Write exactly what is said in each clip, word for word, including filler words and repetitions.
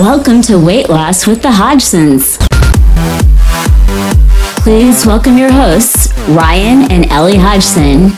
Welcome to Weight Loss with the Hodgsons. Please welcome your hosts, Ryan and Ellie Hodgson.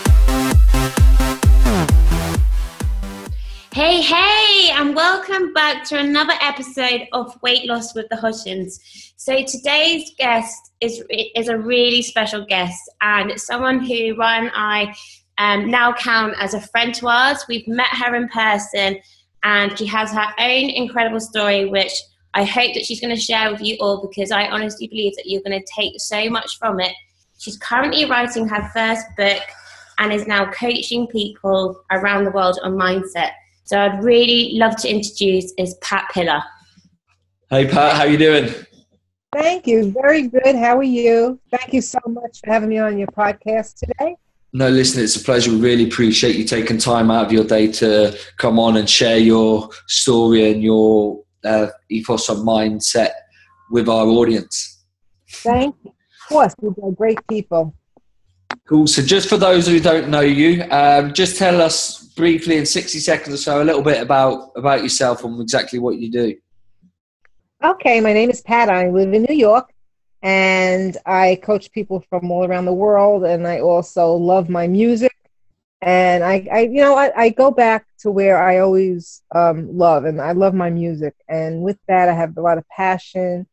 Hey, hey, and welcome back to another episode of Weight Loss with the Hodgsons. So today's guest is, is a really special guest, and it's someone who Ryan and I um, now count as a friend to ours. We've met her in person, and she has her own incredible story, which I hope that she's going to share with you all, because I honestly believe that you're going to take so much from it. She's currently writing her first book and is now coaching people around the world on mindset. So I'd really love to introduce is Pat Pilla. Hey, Pat, how are you doing? Thank you. Very good. How are you? Thank you so much for having me on your podcast today. No, listen, it's a pleasure. We really appreciate you taking time out of your day to come on and share your story and your uh, ethos and mindset with our audience. Thank you. Of course, you're great people. Cool. So just for those who don't know you, um, just tell us briefly in sixty seconds or so a little bit about, about yourself and exactly what you do. Okay, my name is Pat. I live in New York. And I coach people from all around the world, and I also love my music. And I, I you know, I, I go back to where I always um, love, and I love my music. And with that, I have a lot of passion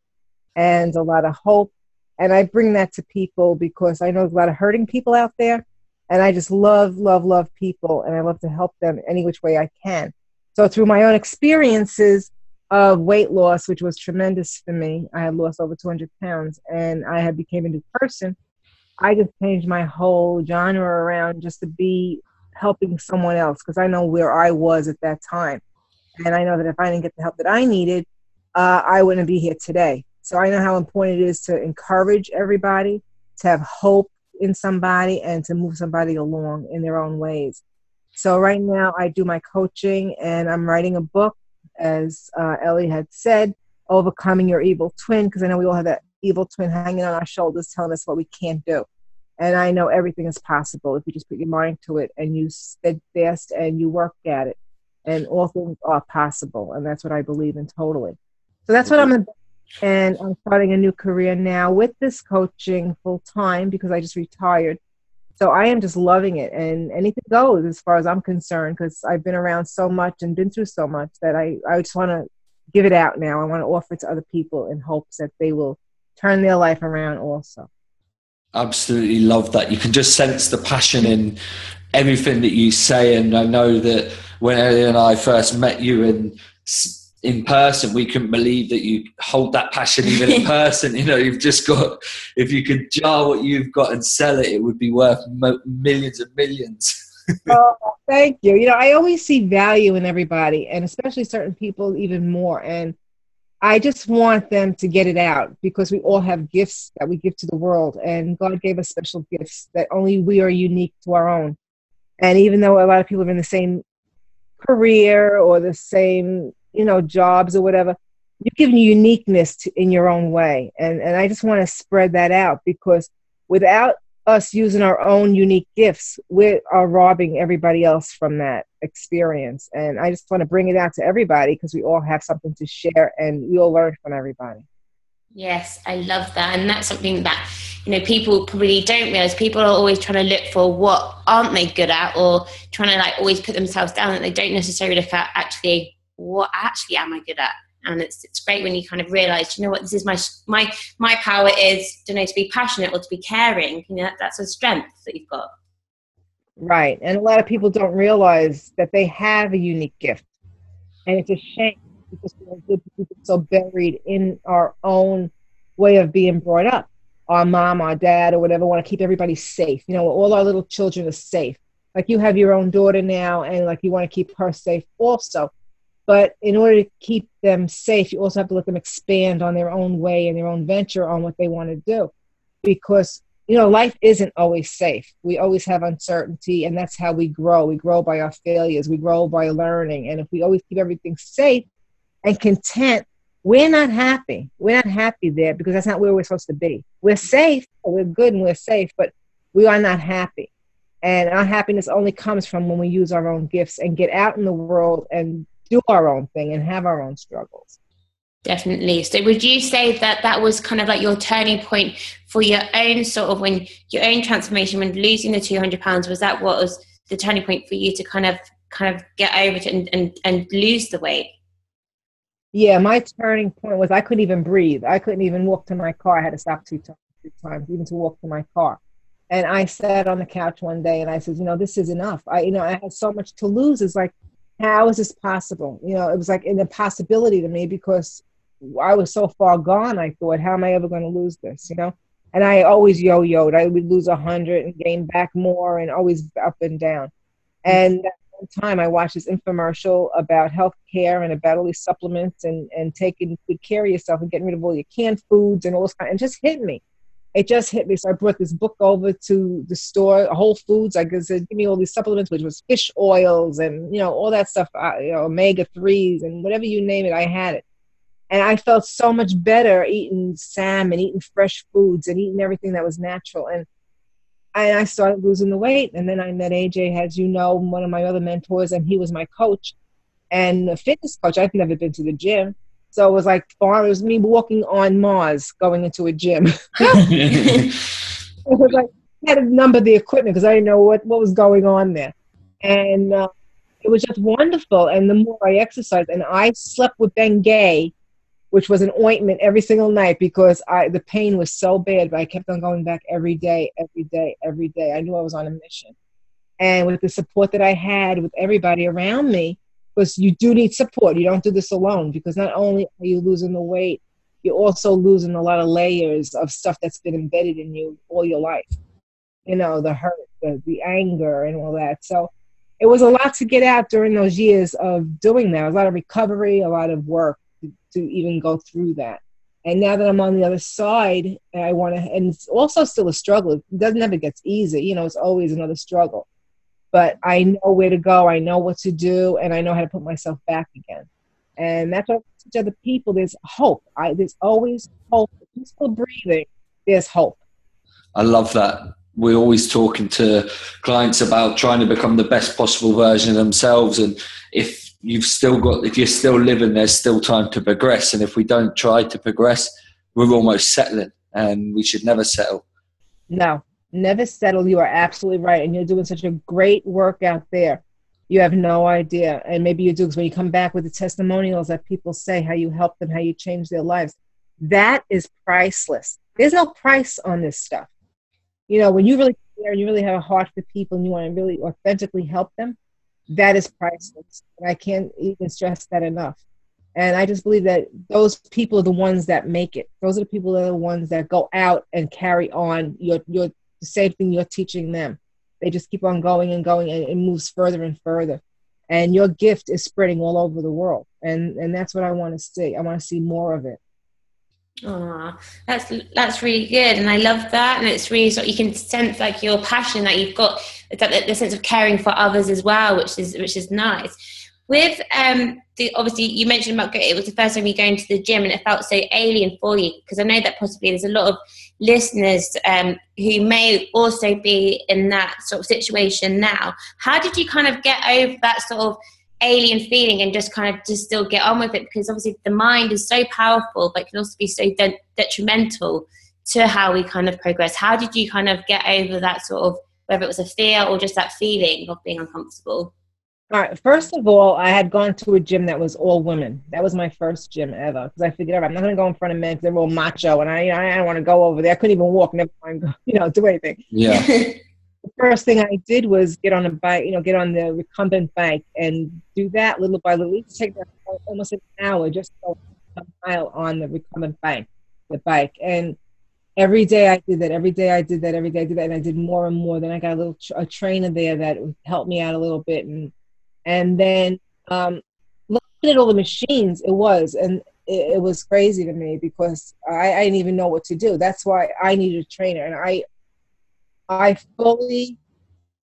and a lot of hope. And I bring that to people because I know there's a lot of hurting people out there. And I just love, love, love people, and I love to help them any which way I can. So through my own experiences of weight loss, which was tremendous for me. I had lost over two hundred pounds, and I had became a new person. I just changed my whole genre around just to be helping someone else, because I know where I was at that time. And I know that if I didn't get the help that I needed, uh, I wouldn't be here today. So I know how important it is to encourage everybody, to have hope in somebody, and to move somebody along in their own ways. So right now I do my coaching, and I'm writing a book, as uh, Ellie had said, Overcoming Your Evil Twin, because I know we all have that evil twin hanging on our shoulders telling us what we can't do. And I know everything is possible if you just put your mind to it and you steadfast and you work at it. And all things are possible. And that's what I believe in totally. So that's what I'm about. And I'm starting a new career now with this coaching full time, because I just retired. So I am just loving it, and anything goes as far as I'm concerned, because I've been around so much and been through so much that I, I just want to give it out now. I want to offer it to other people in hopes that they will turn their life around also. Absolutely love that. You can just sense the passion in everything that you say. And I know that when Ellie and I first met you in, in person, we couldn't believe that you hold that passion even in person. You know, you've just got, if you could jar what you've got and sell it, it would be worth mo- millions and millions. Oh, thank you. You know, I always see value in everybody, and especially certain people even more. And I just want them to get it out, because we all have gifts that we give to the world, and God gave us special gifts that only we are unique to our own. And even though a lot of people are in the same career or the same, you know, jobs or whatever, you've given uniqueness to, in your own way. And and I just want to spread that out, because without us using our own unique gifts, we are robbing everybody else from that experience. And I just want to bring it out to everybody, because we all have something to share, and we all learn from everybody. Yes, I love that. And that's something that, you know, people probably don't realize. People are always trying to look for what aren't they good at, or trying to like always put themselves down, that they don't necessarily look at actually what actually am I good at. And it's it's great when you kind of realize, you know what, this is my my my power is, you know, to be passionate or to be caring. You know, that, that's a strength that you've got. Right. And a lot of people don't realize that they have a unique gift. And it's a shame, because we're so buried in our own way of being brought up. Our mom, our dad, or whatever, want to keep everybody safe. You know, all our little children are safe. Like, you have your own daughter now, and like, you want to keep her safe also. But in order to keep them safe, you also have to let them expand on their own way and their own venture on what they want to do. Because, you know, life isn't always safe. We always have uncertainty, and that's how we grow. We grow by our failures. We grow by learning. And if we always keep everything safe and content, we're not happy. We're not happy there, because that's not where we're supposed to be. We're safe. We're good and we're safe, but we are not happy. And our happiness only comes from when we use our own gifts and get out in the world and do our own thing and have our own struggles. Definitely. So would you say that that was kind of like your turning point for your own sort of when your own transformation, when losing the two hundred pounds, was that what was the turning point for you to kind of kind of get over it and, and, and lose the weight? Yeah, my turning point was I couldn't even breathe. I couldn't even walk to my car. I had to stop two times, two times even to walk to my car. And I sat on the couch one day and I said, you know, this is enough. I, you know, I had so much to lose. It's like, how is this possible? You know, it was like an impossibility to me because I was so far gone. I thought, how am I ever going to lose this? You know? And I always yo-yoed. I would lose a hundred and gain back more and always up and down. And at one time I watched this infomercial about healthcare and about all these supplements and, and taking good care of yourself and getting rid of all your canned foods and all this kind of, and it just hit me. It just hit me. So I brought this book over to the store, Whole Foods. I said, give me all these supplements, which was fish oils and, you know, all that stuff, you know, omega threes and whatever you name it, I had it. And I felt so much better eating salmon, eating fresh foods and eating everything that was natural. And I, I started losing the weight. And then I met A J, as you know, one of my other mentors, and he was my coach and a fitness coach. I've never been to the gym. So it was like, oh, it was me walking on Mars, going into a gym. It was like, I had to number the equipment because I didn't know what, what was going on there. And uh, it was just wonderful. And the more I exercised, and I slept with Bengay, which was an ointment every single night because I, the pain was so bad, but I kept on going back every day, every day, every day. I knew I was on a mission. And with the support that I had with everybody around me, because you do need support. You don't do this alone, because not only are you losing the weight, you're also losing a lot of layers of stuff that's been embedded in you all your life. You know, the hurt, the, the anger and all that. So it was a lot to get out during those years of doing that. A lot of recovery, a lot of work. To, to even go through that. And now that I'm on the other side, and I want to, and it's also still a struggle. It doesn't ever get easy. You know, it's always another struggle. But I know where to go. I know what to do. And I know how to put myself back again. And that's what I teach other people. There's hope. I, there's always hope. If you're still breathing, there's hope. I love that. We're always talking to clients about trying to become the best possible version of themselves. And if you've still got, if you're still living, there's still time to progress. And if we don't try to progress, we're almost settling, and we should never settle. No, never settle. You are absolutely right. And you're doing such a great work out there. You have no idea. And maybe you do, because when you come back with the testimonials that people say, how you help them, how you change their lives, that is priceless. There's no price on this stuff. You know, when you really care and you really have a heart for people and you want to really authentically help them, that is priceless. And I can't even stress that enough. And I just believe that those people are the ones that make it. Those are the people that are the ones that go out and carry on your, your the same thing you're teaching them. They just keep on going and going, and it moves further and further. And your gift is spreading all over the world. And, and that's what I want to see. I want to see more of it. Oh, that's that's really good, and I love that. And it's really sort of, you can sense like your passion that you've got. It's like the, the sense of caring for others as well, which is which is nice. With um, the, obviously you mentioned about it was the first time you going to the gym, and it felt so alien for you, because I know that possibly there's a lot of listeners um, who may also be in that sort of situation now. How did you kind of get over that sort of alien feeling and just kind of just still get on with it? Because obviously the mind is so powerful, but it can also be so de- detrimental to how we kind of progress. How did you kind of get over that sort of, whether it was a fear or just that feeling of being uncomfortable? All right. First of all, I had gone to a gym that was all women. That was my first gym ever, because I figured, all right, I'm not going to go in front of men because they're all macho, and I, you know, I don't want to go over there. I couldn't even walk, never mind, you know, do anything. Yeah. The first thing I did was get on a bike, you know, get on the recumbent bike and do that little by little. It would take almost an hour just to go a mile on the recumbent bike, the bike. And every day I did that, every day I did that, every day I did that, and I did more and more. Then I got a little tra- a trainer there that helped me out a little bit. And and then um, looking at all the machines, it was, and it, it was crazy to me because I, I didn't even know what to do. That's why I needed a trainer. And I I fully,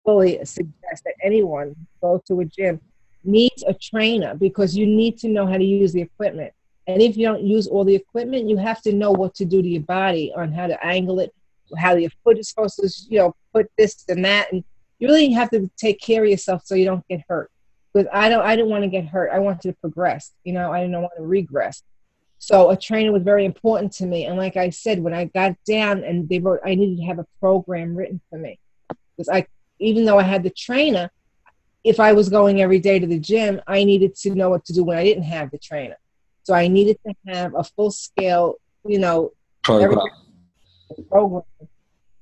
fully suggest that anyone go to a gym needs a trainer, because you need to know how to use the equipment. And if you don't use all the equipment, you have to know what to do to your body, on how to angle it, how your foot is supposed to, you know, put this and that. And you really have to take care of yourself so you don't get hurt. Because I don't, I didn't want to get hurt. I wanted to progress. You know, I didn't want to regress. So a trainer was very important to me. And like I said, when I got down and they wrote, I needed to have a program written for me. Because I, even though I had the trainer, if I was going every day to the gym, I needed to know what to do when I didn't have the trainer. So I needed to have a full scale, you know, program. program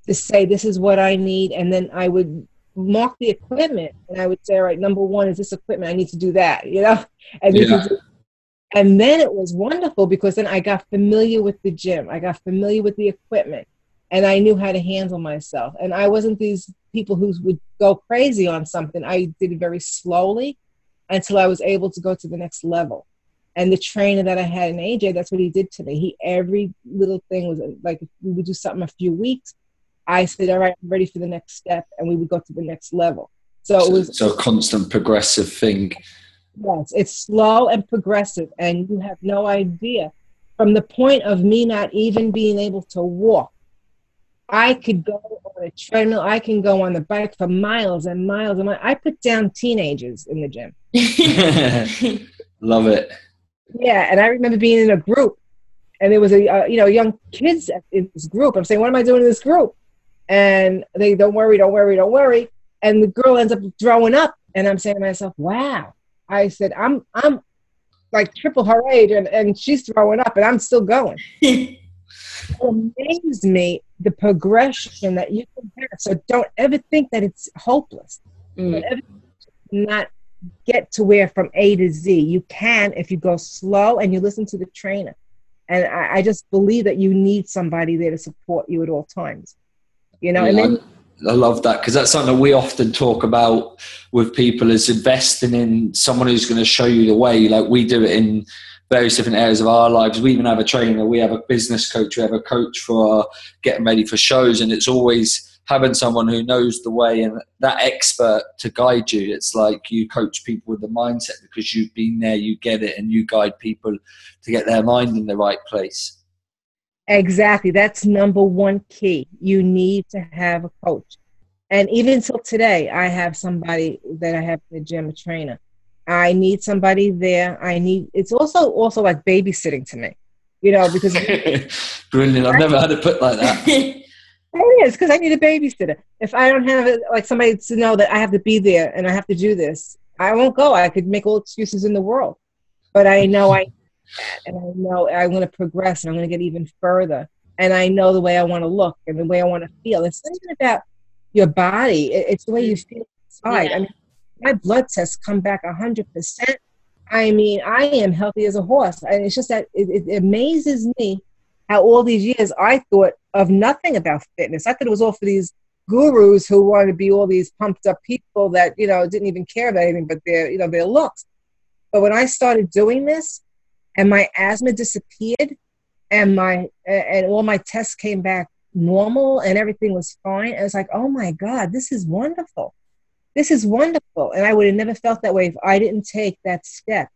to say this is what I need. And then I would mark the equipment and I would say, all right, number one is this equipment. I need to do that, you know? And yeah. you And then it was wonderful because then I got familiar with the gym. I got familiar with the equipment and I knew how to handle myself. And I wasn't these people who would go crazy on something. I did it very slowly until I was able to go to the next level. And the trainer that I had in A J, that's what he did to me. He, every little thing was like, if we would do something a few weeks, I said, all right, I'm ready for the next step. And we would go to the next level. So it was so a constant progressive thing. Yes, it's slow and progressive, and you have no idea. From the point of me not even being able to walk, I could go on a treadmill, I can go on the bike for miles and miles and miles. I put down teenagers in the gym. Love it. Yeah, and I remember being in a group, and there was a uh, you know young kids in this group. I'm saying, what am I doing in this group? And they, don't worry, don't worry, don't worry. And the girl ends up throwing up, and I'm saying to myself, wow. I said, I'm I'm like triple her age, and, and she's throwing up, and I'm still going. It amazes me the progression that you can have. So don't ever think that it's hopeless. Mm. Don't ever not get to where from A to Z. You can if you go slow and you listen to the trainer. And I, I just believe that you need somebody there to support you at all times. You know, yeah. and then... I love that, because that's something that we often talk about with people, is investing in someone who's going to show you the way. Like we do it in various different areas of our lives. We even have a trainer, we have a business coach, we have a coach for getting ready for shows. And it's always having someone who knows the way and that expert to guide you. It's like you coach people with the mindset because you've been there, you get it, and you guide people to get their mind in the right place. Exactly. That's number one key. You need to have a coach. And even till today, I have somebody that I have in the gym, a trainer. I need somebody there. I need, it's also, also like babysitting to me, you know, because. Brilliant. I've never had it put like that. It is, because I need a babysitter. If I don't have it, like somebody to know that I have to be there and I have to do this, I won't go. I could make all excuses in the world, but I know I And I know I'm going to progress and I'm going to get even further. And I know the way I want to look and the way I want to feel. It's not even about your body. It's the way you feel inside. Yeah. I mean, my blood tests come back one hundred percent. I mean, I am healthy as a horse. And it's just that it, it amazes me how all these years I thought of nothing about fitness. I thought it was all for these gurus who wanted to be all these pumped up people that, you know, didn't even care about anything but their, you know, their looks. But when I started doing this, and my asthma disappeared, and my and all my tests came back normal, and everything was fine. And it's like, oh my God, this is wonderful. This is wonderful. And I would have never felt that way if I didn't take that step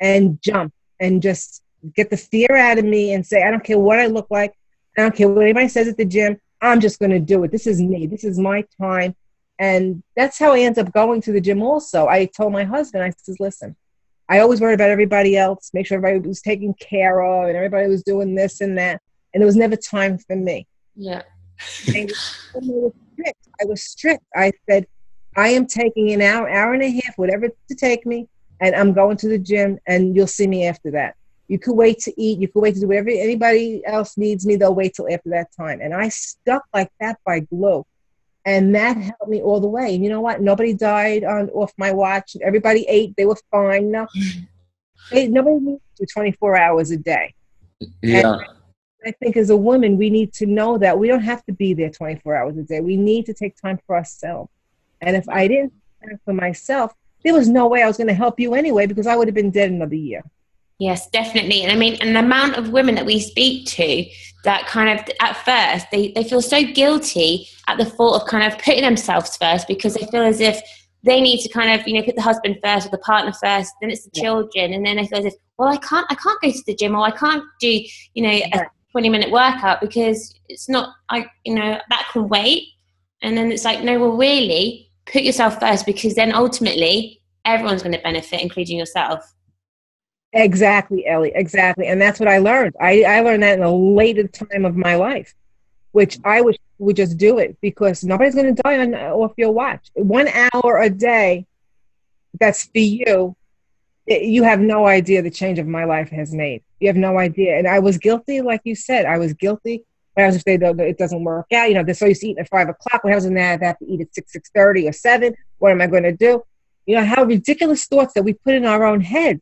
and jump and just get the fear out of me and say, I don't care what I look like. I don't care what anybody says at the gym. I'm just going to do it. This is me. This is my time. And that's how I end up going to the gym also. I told my husband, I said, listen, I always worried about everybody else, make sure everybody was taken care of and everybody was doing this and that. And there was never time for me. Yeah. I was strict. I was strict. I said, I am taking an hour, hour and a half, whatever to take me, and I'm going to the gym and you'll see me after that. You could wait to eat. You could wait to do whatever anybody else needs me. They'll wait till after that time. And I stuck like that by glue. And that helped me all the way. And you know what? Nobody died on off my watch. Everybody ate. They were fine. No, they, nobody needs to twenty-four hours a day. Yeah. And I think as a woman, we need to know that we don't have to be there twenty-four hours a day. We need to take time for ourselves. And if I didn't take time for myself, there was no way I was going to help you anyway, because I would have been dead another year. Yes, definitely. And I mean, and the amount of women that we speak to that kind of at first, they, they feel so guilty at the thought of kind of putting themselves first, because they feel as if they need to kind of, you know, put the husband first or the partner first, then it's the yeah. children. And then they feel as if, well, I can't, I can't go to the gym, or I can't do, you know, yeah. a twenty minute workout because it's not, I, you know, that can wait. And then it's like, no, well, really put yourself first, because then ultimately everyone's going to benefit, including yourself. Exactly, Ellie. Exactly. And that's what I learned. I, I learned that in a later time of my life, which I wish we just do it, because nobody's going to die on, off your watch. One hour a day that's for you, it, you have no idea the change of my life has made. You have no idea. And I was guilty, like you said. I was guilty. When I was just saying, it doesn't work out. You know, they're so used to eating at five o'clock. When I was in that, I have to eat at six, six thirty or seven. What am I going to do? You know, how ridiculous thoughts that we put in our own head.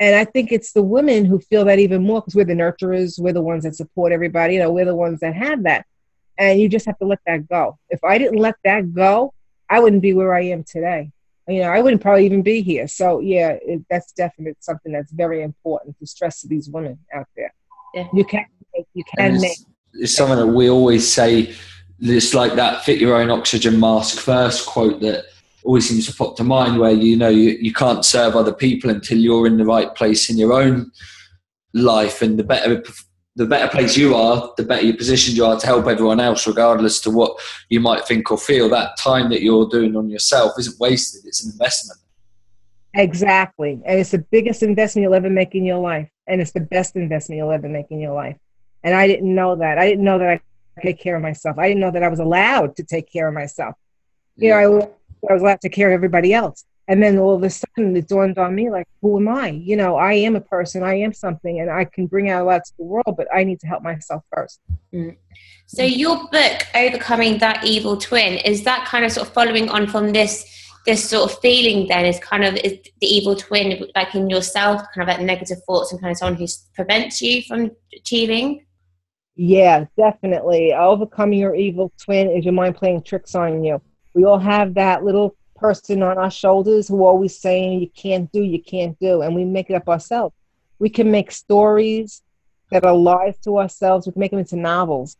And I think it's the women who feel that even more, because we're the nurturers. We're the ones that support everybody. You know, we're the ones that have that. And you just have to let that go. If I didn't let that go, I wouldn't be where I am today. You know, I wouldn't probably even be here. So, yeah, it, that's definitely something that's very important to stress to these women out there. Yeah. You can make, you can make. It's something that we always say. It's like that "fit your own oxygen mask first" quote that always seems to pop to mind, where you know you, you can't serve other people until you're in the right place in your own life, and the better the better place you are, the better your position you are to help everyone else, regardless to what you might think or feel. That time that you're doing on yourself isn't wasted; it's an investment. Exactly, and it's the biggest investment you'll ever make in your life, and it's the best investment you'll ever make in your life. And I didn't know that. I didn't know that I could take care of myself. I didn't know that I was allowed to take care of myself. You yeah. know, I, I was allowed to care of everybody else. And then all of a sudden it dawned on me, like, who am I? You know, I am a person. I am something. And I can bring out a lot to the world, but I need to help myself first. Mm. So your book, Overcoming That Evil Twin, is that kind of sort of following on from this this sort of feeling then, is kind of is the evil twin, like in yourself, kind of like negative thoughts and kind of someone who prevents you from achieving? Yeah, definitely. Overcoming Your Evil Twin is your mind playing tricks on you. We all have that little person on our shoulders who always saying, you can't do, you can't do. And we make it up ourselves. We can make stories that are lies to ourselves. We can make them into novels.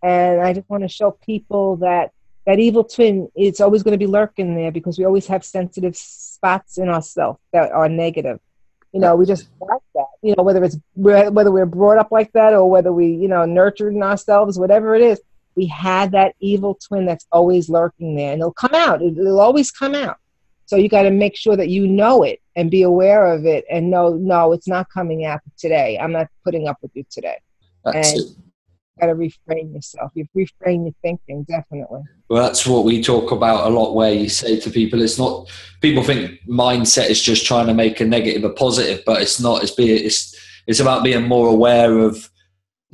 And I just want to show people that that evil twin, it's always going to be lurking there, because we always have sensitive spots in ourselves that are negative. You know, we just like that, you know, whether it's, whether we're brought up like that or whether we, you know, nurtured in ourselves, whatever it is, we had that evil twin that's always lurking there, and it'll come out. It'll always come out. So you got to make sure that you know it and be aware of it and know, no, it's not coming out today. I'm not putting up with you today. That's and it. Got to reframe yourself. You reframe your thinking, definitely. Well, that's what we talk about a lot, where you say to people, it's not, people think mindset is just trying to make a negative a positive, but it's not. It's be it's it's about being more aware of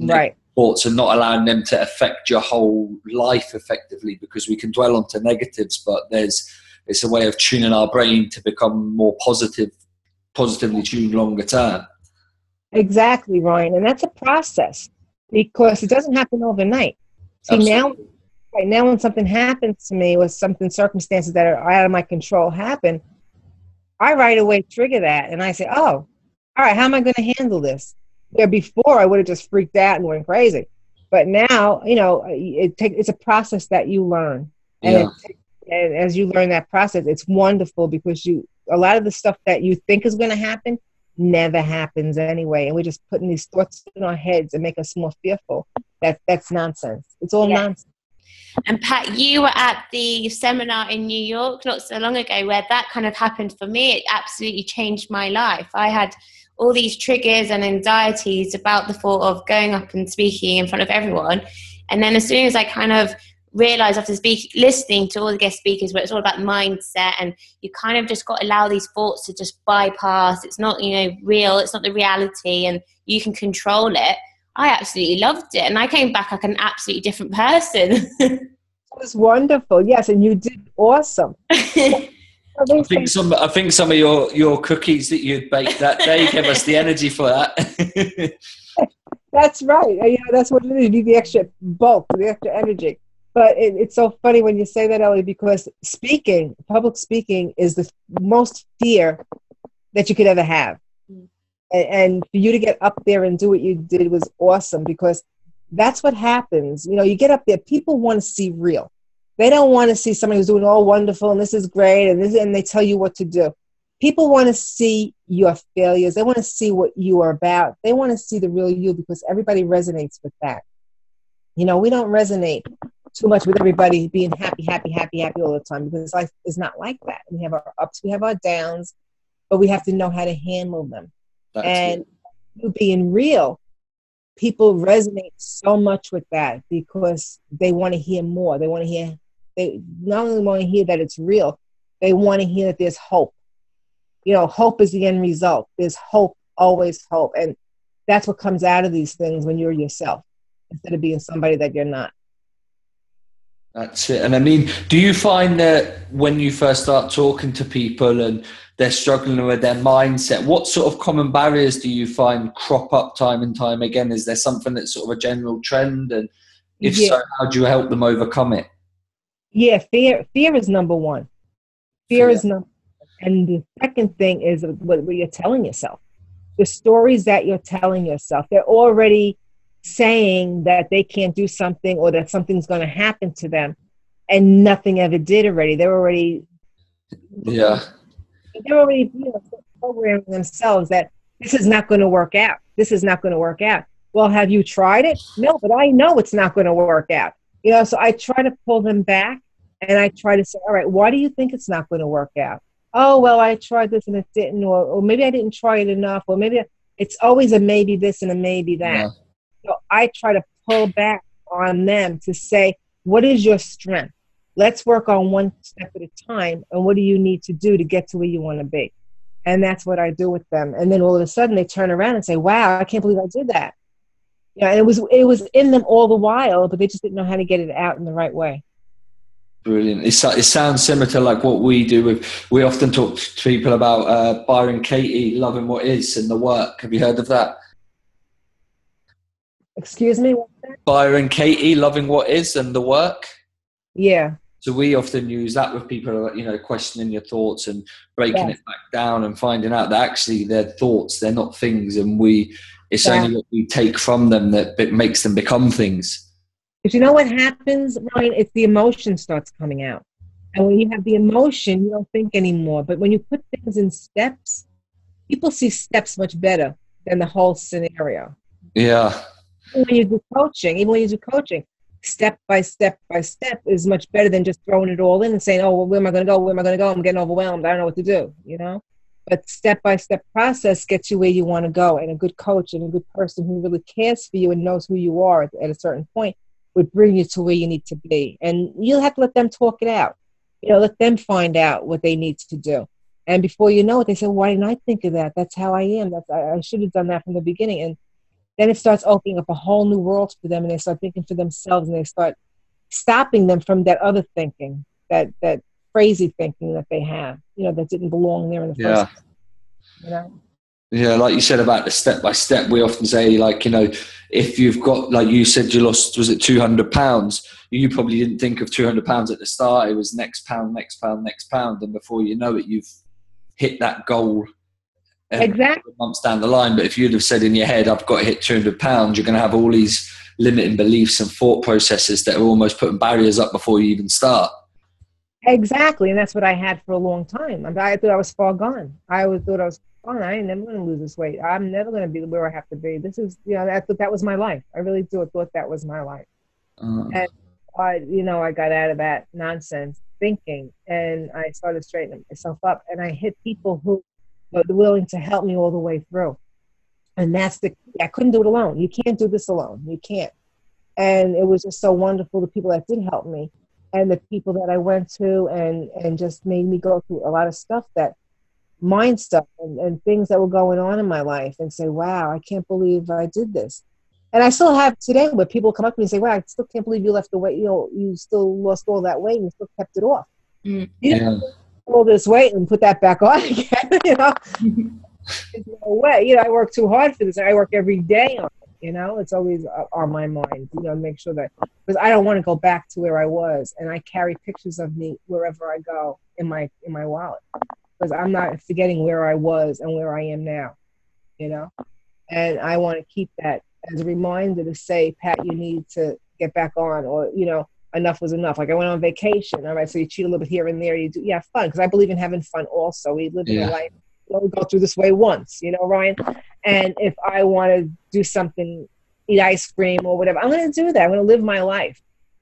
right thoughts and not allowing them to affect your whole life effectively, because we can dwell onto negatives, but there's it's a way of tuning our brain to become more positive, positively tuned longer term. Exactly, Ryan, and that's a process. Because it doesn't happen overnight. See, now, right now when something happens to me, or something, circumstances that are out of my control happen, I right away trigger that. And I say, oh, all right, how am I going to handle this? Where before I would have just freaked out and went crazy. But now, you know, it take, it's a process that you learn. And, yeah. it, and as you learn that process, it's wonderful, because you a lot of the stuff that you think is going to happen never happens anyway, and we're just putting these thoughts in our heads and make us more fearful. That that's nonsense. It's all yeah. nonsense. And Pat, you were at the seminar in New York not so long ago where that kind of happened for me. It absolutely changed my life. I had all these triggers and anxieties about the thought of going up and speaking in front of everyone, and then as soon as I kind of realize after speak, listening to all the guest speakers where it's all about mindset, and you kind of just got to allow these thoughts to just bypass. It's not, you know, real. It's not the reality, and you can control it. I absolutely loved it, and I came back like an absolutely different person. It was wonderful. Yes, and you did awesome. I think some I think some of your, your cookies that you'd baked that day gave us the energy for that. That's right. Yeah, that's what it is. You need the extra bulk, the extra energy. But it, it's so funny when you say that, Ellie, because speaking, public speaking is the most fear that you could ever have. Mm. And, and for you to get up there and do what you did was awesome, because that's what happens. You know, you get up there, people want to see real. They don't want to see somebody who's doing all wonderful and this is great and this, and they tell you what to do. People want to see your failures. They want to see what you are about. They want to see the real you, because everybody resonates with that. You know, we don't resonate too much with everybody being happy, happy, happy, happy all the time, because life is not like that. We have our ups, we have our downs, but we have to know how to handle them. That's and it. You being real, people resonate so much with that because they want to hear more. They want to hear, they not only want to hear that it's real, they want to hear that there's hope. You know, hope is the end result. There's hope, always hope. And that's what comes out of these things when you're yourself instead of being somebody that you're not. That's it. And I mean, do you find that when you first start talking to people and they're struggling with their mindset, what sort of common barriers do you find crop up time and time again? Is there something that's sort of a general trend? And if yeah. so, how do you help them overcome it? Yeah, fear, fear is number one. Fear yeah. is number one. And the second thing is what you're telling yourself. The stories that you're telling yourself, they're already saying that they can't do something or that something's going to happen to them, and nothing ever did already. They're already, yeah. They're already you know, programming themselves that this is not going to work out. This is not going to work out. Well, have you tried it? No, but I know it's not going to work out. You know, so I try to pull them back and I try to say, all right, why do you think it's not going to work out? Oh, well, I tried this and it didn't, or, or maybe I didn't try it enough, or maybe I, it's always a maybe this and a maybe that. Yeah. So I try to pull back on them to say, what is your strength? Let's work on one step at a time. And what do you need to do to get to where you want to be? And that's what I do with them. And then all of a sudden they turn around and say, wow, I can't believe I did that. Yeah, and it was, it was in them all the while, but they just didn't know how to get it out in the right way. Brilliant. It, it sounds similar to like what we do. With, we often talk to people about uh, Byron Katie, loving what is and the work. Have you heard of that? Excuse me? Byron Katie, loving what is and the work. Yeah. So we often use that with people, you know, questioning your thoughts and breaking yes. it back down and finding out that actually they're thoughts, they're not things. And we, it's yeah. only what we take from them that it makes them become things. But you know what happens, Ryan? It's the emotion starts coming out. And when you have the emotion, you don't think anymore. But when you put things in steps, people see steps much better than the whole scenario. Yeah. When you do coaching, even when you do coaching, step by step by step is much better than just throwing it all in and saying, oh, well, where am I going to go? Where am I going to go? I'm getting overwhelmed. I don't know what to do, you know? But step-by-step process gets you where you want to go. And a good coach and a good person who really cares for you and knows who you are at a certain point would bring you to where you need to be. And you'll have to let them talk it out. You know, let them find out what they need to do. And before you know it, they say, why didn't I think of that? That's how I am. That's, I, I should have done that from the beginning. And then it starts opening up a whole new world for them, and they start thinking for themselves, and they start stopping them from that other thinking, that that crazy thinking that they have, you know, that didn't belong there in the yeah. first place, you know? Yeah, like you said about the step-by-step, we often say, like, you know, if you've got, like you said, you lost, was it two hundred pounds? You probably didn't think of two hundred pounds at the start. It was next pound, next pound, next pound, and before you know it, you've hit that goal. Exactly. Months down the line. But if you'd have said in your head, I've got to hit two hundred pounds, you're going to have all these limiting beliefs and thought processes that are almost putting barriers up before you even start. Exactly. And that's what I had for a long time. I thought I was far gone. I always thought I was far gone. I ain't never going to lose this weight. I'm never going to be where I have to be. This is, you know, I thought that was my life. I really do. I thought that was my life. Uh, and I, you know, I got out of that nonsense thinking, and I started straightening myself up, and I hit people who but willing to help me all the way through. And that's the, I couldn't do it alone. You can't do this alone. You can't. And it was just so wonderful, the people that did help me and the people that I went to and, and just made me go through a lot of stuff, that mind stuff and, and things that were going on in my life, and say, wow, I can't believe I did this. And I still have today where people come up to me and say, wow, I still can't believe you left the weight. You know, you still lost all that weight and you still kept it off. Mm. You know? Yeah. All this weight and put that back on again, you know. There's no way. You know, I work too hard for this. I work every day on it, you know. It's always on my mind, you know, make sure that, because I don't want to go back to where I was, and I carry pictures of me wherever I go in my in my wallet, because I'm not forgetting where I was and where I am now, you know. And I want to keep that as a reminder to say, Pat, you need to get back on, or, you know, enough was enough. Like, I went on vacation. All right. So you cheat a little bit here and there. You do, yeah, fun. Cause I believe in having fun also. We live in yeah. a life. We only go through this way once, you know, Ryan. And if I want to do something, eat ice cream or whatever, I'm going to do that. I'm going to live my life.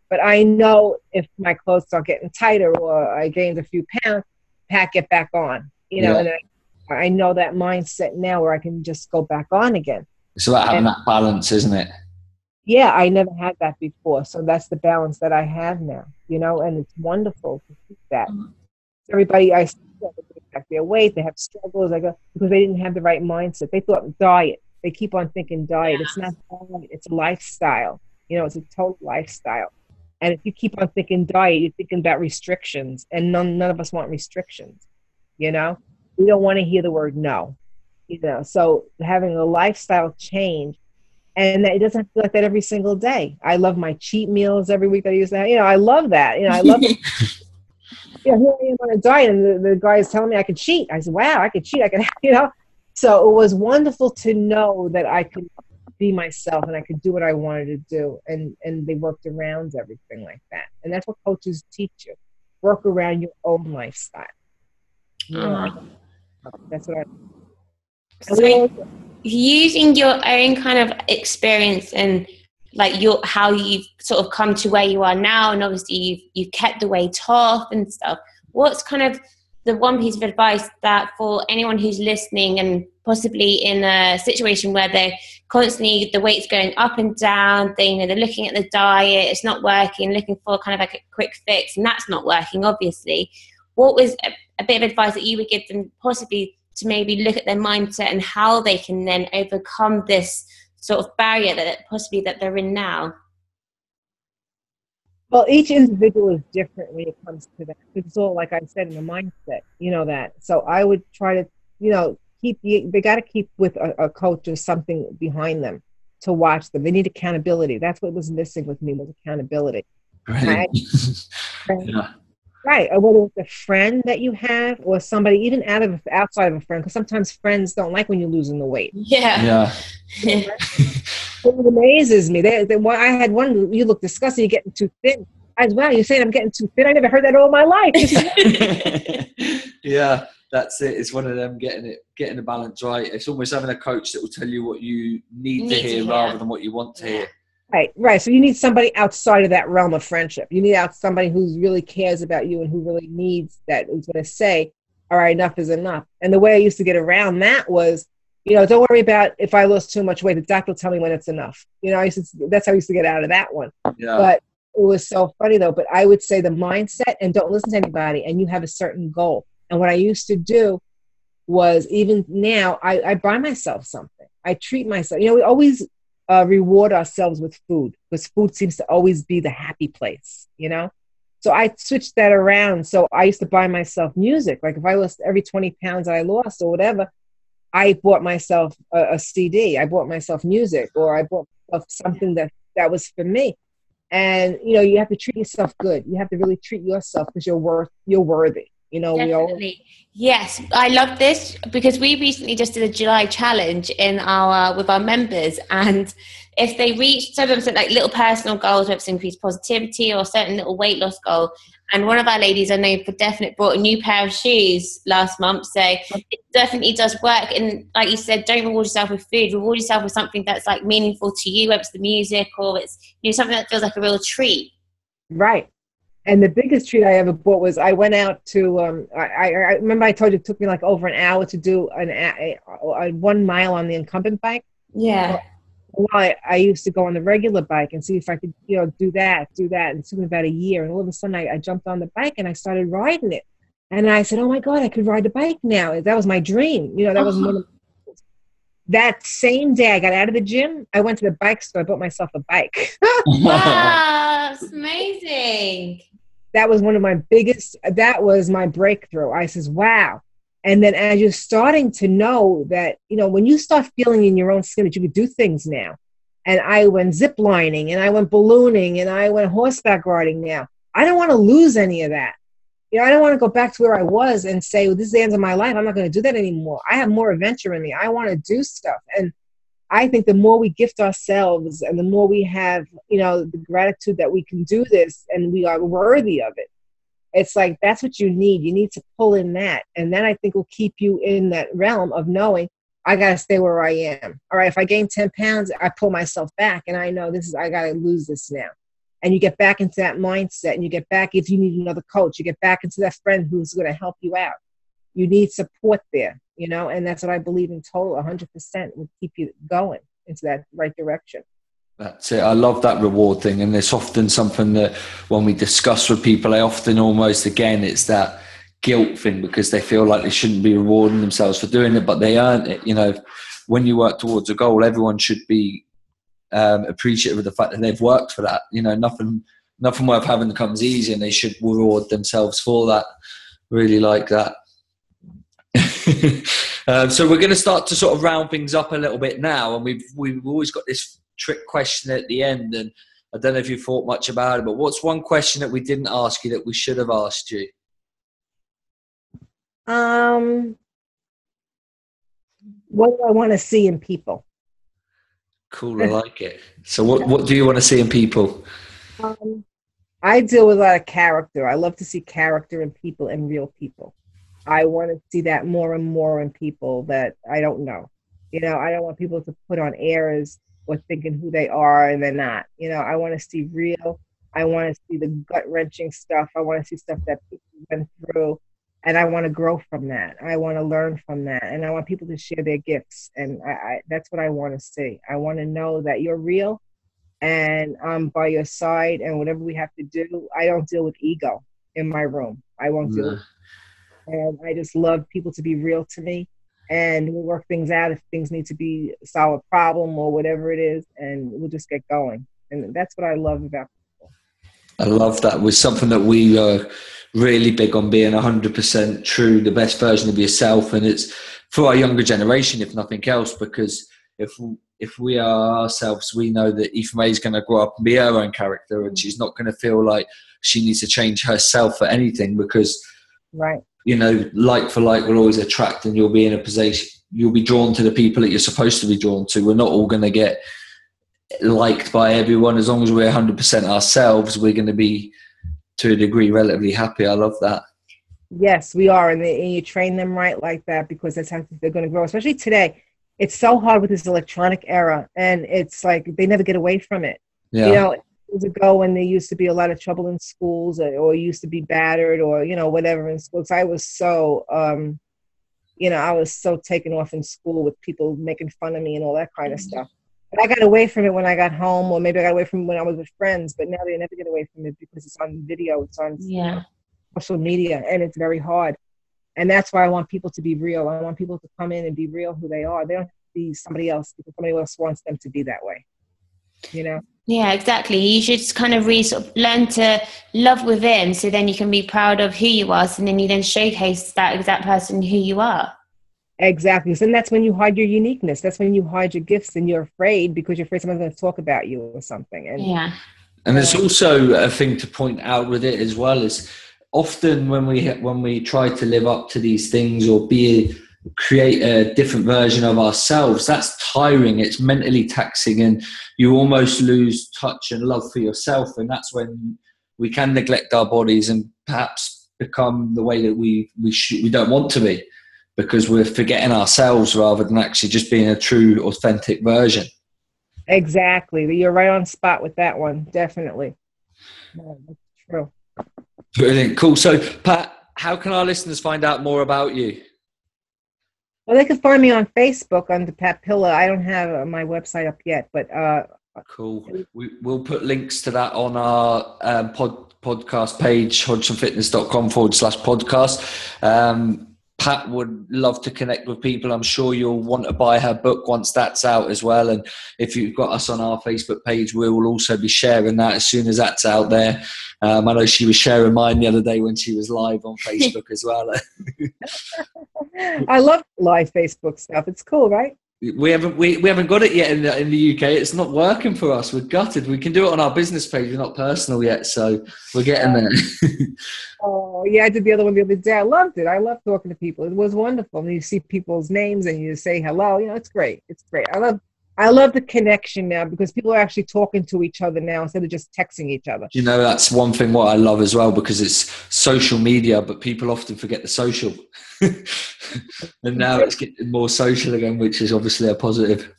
But I know if my clothes start getting tighter or I gained a few pounds, Pat, get back on, you know, yeah. and I, I know that mindset now where I can just go back on again. It's about having and, that balance, isn't it? Yeah, I never had that before. So that's the balance that I have now, you know, and it's wonderful to see that. Mm-hmm. Everybody, I see that they get back their weight, they have struggles, I go, because they didn't have the right mindset. They thought diet. They keep on thinking diet. Yeah. It's not diet, it's lifestyle. You know, it's a total lifestyle. And if you keep on thinking diet, you're thinking about restrictions, and none, none of us want restrictions, you know? We don't want to hear the word no, you know? So having a lifestyle change, and that, it doesn't feel like that every single day. I love my cheat meals every week that I use now. You know, I love that. You know, I love it. You know, here I am on a diet, and the, the guy is telling me I can cheat. I said, wow, I can cheat. I can, you know? So it was wonderful to know that I could be myself and I could do what I wanted to do, and and they worked around everything like that. And that's what coaches teach you: work around your own lifestyle. Uh-huh. That's what I. So using your own kind of experience and like your how you've sort of come to where you are now, and obviously you've you've kept the weight off and stuff. What's kind of the one piece of advice that for anyone who's listening and possibly in a situation where they're constantly, the weight's going up and down, they, you know, they're looking at the diet, it's not working, looking for kind of like a quick fix, and that's not working, obviously. What was a, a bit of advice that you would give them possibly to maybe look at their mindset and how they can then overcome this sort of barrier that possibly that they're in now? Well, each individual is different when it comes to that. It's all, like I said, in the mindset, you know, that. So I would try to, you know, keep, they got to keep with a, a coach or something behind them to watch them. They need accountability. That's what was missing with me, was accountability. Right. Right. Yeah. Right. Whether it's a friend that you have or somebody even out of outside of a friend, because sometimes friends don't like when you're losing the weight. Yeah. Yeah. You know, right? It amazes me. They, they, I had one, you look disgusting, you're getting too thin. As well, you're saying I'm getting too thin. I never heard that all my life. Yeah, that's it. It's one of them getting it, getting the balance right. It's almost having a coach that will tell you what you need, need to hear to rather than what you want to hear. Right, right. So you need somebody outside of that realm of friendship. You need out somebody who really cares about you and who really needs that, who's going to say, all right, enough is enough. And the way I used to get around that was, you know, don't worry about if I lost too much weight, the doctor will tell me when it's enough. You know, I used to, that's how I used to get out of that one. Yeah. But it was so funny though. But I would say the mindset, and don't listen to anybody, and you have a certain goal. And what I used to do was, even now, I, I buy myself something. I treat myself. You know, we always uh, reward ourselves with food, because food seems to always be the happy place, you know? So I switched that around. So I used to buy myself music. Like if I lost every twenty pounds that I lost or whatever, I bought myself a, a C D. I bought myself music, or I bought myself something that, that was for me. And, you know, you have to treat yourself good. You have to really treat yourself, because you're worth, you're worthy. You know, definitely. We all. Yes. I love this, because we recently just did a July challenge in our, with our members. And if they reached, some of them set like little personal goals, whether it's increased positivity or a certain little weight loss goal. And one of our ladies I know for definite bought a new pair of shoes last month. So it definitely does work. And like you said, don't reward yourself with food. Reward yourself with something that's like meaningful to you, whether it's the music or it's, you know, something that feels like a real treat. Right. And the biggest treat I ever bought was, I went out to, um, I, I, I remember I told you it took me like over an hour to do an a, a, a one mile on the incumbent bike. Yeah. Well, I, I used to go on the regular bike and see if I could, you know, do that, do that. And it took me about a year. And all of a sudden I, I jumped on the bike and I started riding it. And I said, oh my God, I could ride the bike now. That was my dream. You know, that uh-huh. was one of the, that same day I got out of the gym, I went to the bike store. I bought myself a bike. Wow, that's amazing. That was one of my biggest, that was my breakthrough. I says, wow. And then as you're starting to know that, you know, when you start feeling in your own skin that you could do things now, and I went zip lining and I went ballooning and I went horseback riding now, I don't want to lose any of that. You know, I don't want to go back to where I was and say, well, this is the end of my life. I'm not going to do that anymore. I have more adventure in me. I want to do stuff. And I think the more we gift ourselves and the more we have, you know, the gratitude that we can do this and we are worthy of it. It's like, that's what you need. You need to pull in that. And then I think will keep you in that realm of knowing, I got to stay where I am. All right. If I gain ten pounds, I pull myself back and I know this is, I got to lose this now. And you get back into that mindset, and you get back, if you need another coach, you get back into that friend who's going to help you out. you need support there, you know, and that's what I believe in total. one hundred percent will keep you going into that right direction. That's it. I love that reward thing. And it's often something that when we discuss with people, I often almost, again, it's that guilt thing because they feel like they shouldn't be rewarding themselves for doing it, but they earn it. You know, when you work towards a goal, everyone should be um, appreciative of the fact that they've worked for that. You know, nothing, nothing worth having comes easy, and they should reward themselves for that. Really like that. um, so we're going to start to sort of round things up a little bit now. And we've, we've always got this trick question at the end, and I don't know if you thought much about it, but what's one question that we didn't ask you that we should have asked you? Um what do I want to see in people? Cool, I like it. So what what do you want to see in people? um I deal with a lot of character. I love to see character in people and real people. I want to see that more and more in people that I don't know. You know, I don't want people to put on airs or thinking who they are and they're not. You know, I want to see real. I want to see the gut-wrenching stuff. I want to see stuff that people went through, and I want to grow from that. I want to learn from that, and I want people to share their gifts, and I, I, that's what I want to see. I want to know that you're real, and I'm by your side, and whatever we have to do. I don't deal with ego in my room. I won't do it. And I just love people to be real to me. And we'll work things out if things need to be solve a problem or whatever it is, and we'll just get going. And that's what I love about people. I love that. It was something that we are really big on, being one hundred percent true, the best version of yourself. And it's for our younger generation, if nothing else, because if if we are ourselves, we know that Ethan May's going to grow up and be her own character, and she's not going to feel like she needs to change herself for anything because... Right. You know, like for like will always attract, and you'll be in a position, you'll be drawn to the people that you're supposed to be drawn to. We're not all going to get liked by everyone. As long as we're one hundred percent ourselves, we're going to be, to a degree, relatively happy. I love that. Yes, we are. And, they, and you train them right like that, because that's how they're going to grow, especially today. It's so hard with this electronic era, and it's like they never get away from it. Yeah. You know, ago when there used to be a lot of trouble in schools, or, or used to be battered, or you know whatever in schools. I was so um you know I was so taken off in school with people making fun of me and all that kind of stuff, but I got away from it when I got home, or maybe I got away from it when I was with friends, but now they never get away from it because it's on video, it's on yeah. social media, and it's very hard. And that's why I want people to be real. I want people to come in and be real who they are. They don't have to be somebody else because somebody else wants them to be that way, you know. Yeah, exactly. You should kind of really sort of learn to love within, so then you can be proud of who you are, so then you then showcase that exact person who you are. Exactly. So that's when you hide your uniqueness. That's when you hide your gifts, and you're afraid because you're afraid someone's going to talk about you or something. And, yeah. And there's also a thing to point out with it as well, is often when we when we try to live up to these things or be create a different version of ourselves, that's tiring, it's mentally taxing, and you almost lose touch and love for yourself. And that's when we can neglect our bodies and perhaps become the way that we we, sh- we don't want to be, because we're forgetting ourselves rather than actually just being a true authentic version. Exactly, you're right on spot with that one, definitely. Yeah, that's true. Brilliant. Cool. So Pat, how can our listeners find out more about you? Well, they can find me on Facebook under Pat Pilla. I don't have my website up yet, but... Uh, cool. We, we'll put links to that on our um, pod, podcast page, hodgson fitness dot com forward slash podcast. Um, Pat would love to connect with people. I'm sure you'll want to buy her book once that's out as well. And if you've got us on our Facebook page, we will also be sharing that as soon as that's out there. Um, I know she was sharing mine the other day when she was live on Facebook as well. I love live Facebook stuff. It's cool, right? We haven't we, we haven't got it yet in the, in the U K. It's not working for us. We're gutted. We can do it on our business page. We're not personal yet, so we're getting there. Oh, yeah, I did the other one the other day. I loved it. I love talking to people. It was wonderful. And you see people's names and you say hello. You know, it's great. It's great. I love I love the connection now, because people are actually talking to each other now instead of just texting each other. You know, that's one thing what I love as well, because it's social media, but people often forget the social. And now it's getting more social again, which is obviously a positive.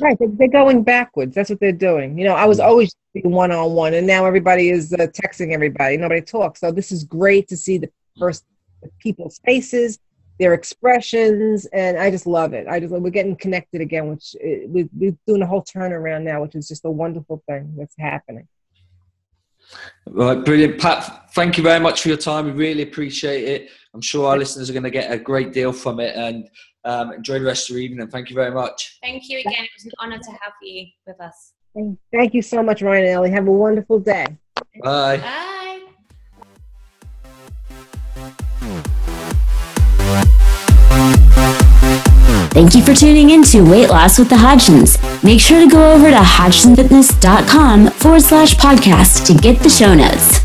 Right. They're going backwards. That's what they're doing. You know, I was always one-on-one, and now everybody is uh, texting everybody. Nobody talks. So this is great to see the first the people's faces, their expressions, and I just love it. I just we're getting connected again, which we, we're doing a whole turnaround now, which is just a wonderful thing that's happening. Right, brilliant. Pat, thank you very much for your time. We really appreciate it. I'm sure our listeners are going to get a great deal from it, and um, enjoy the rest of your evening. Thank you very much. Thank you again. It was an honor to have you with us. Thank you so much, Ryan and Ellie. Have a wonderful day. Bye. Bye. Thank you for tuning in to Weight Loss with the Hodgsons. Make sure to go over to hodgsonfitness dot com forward slash podcast to get the show notes.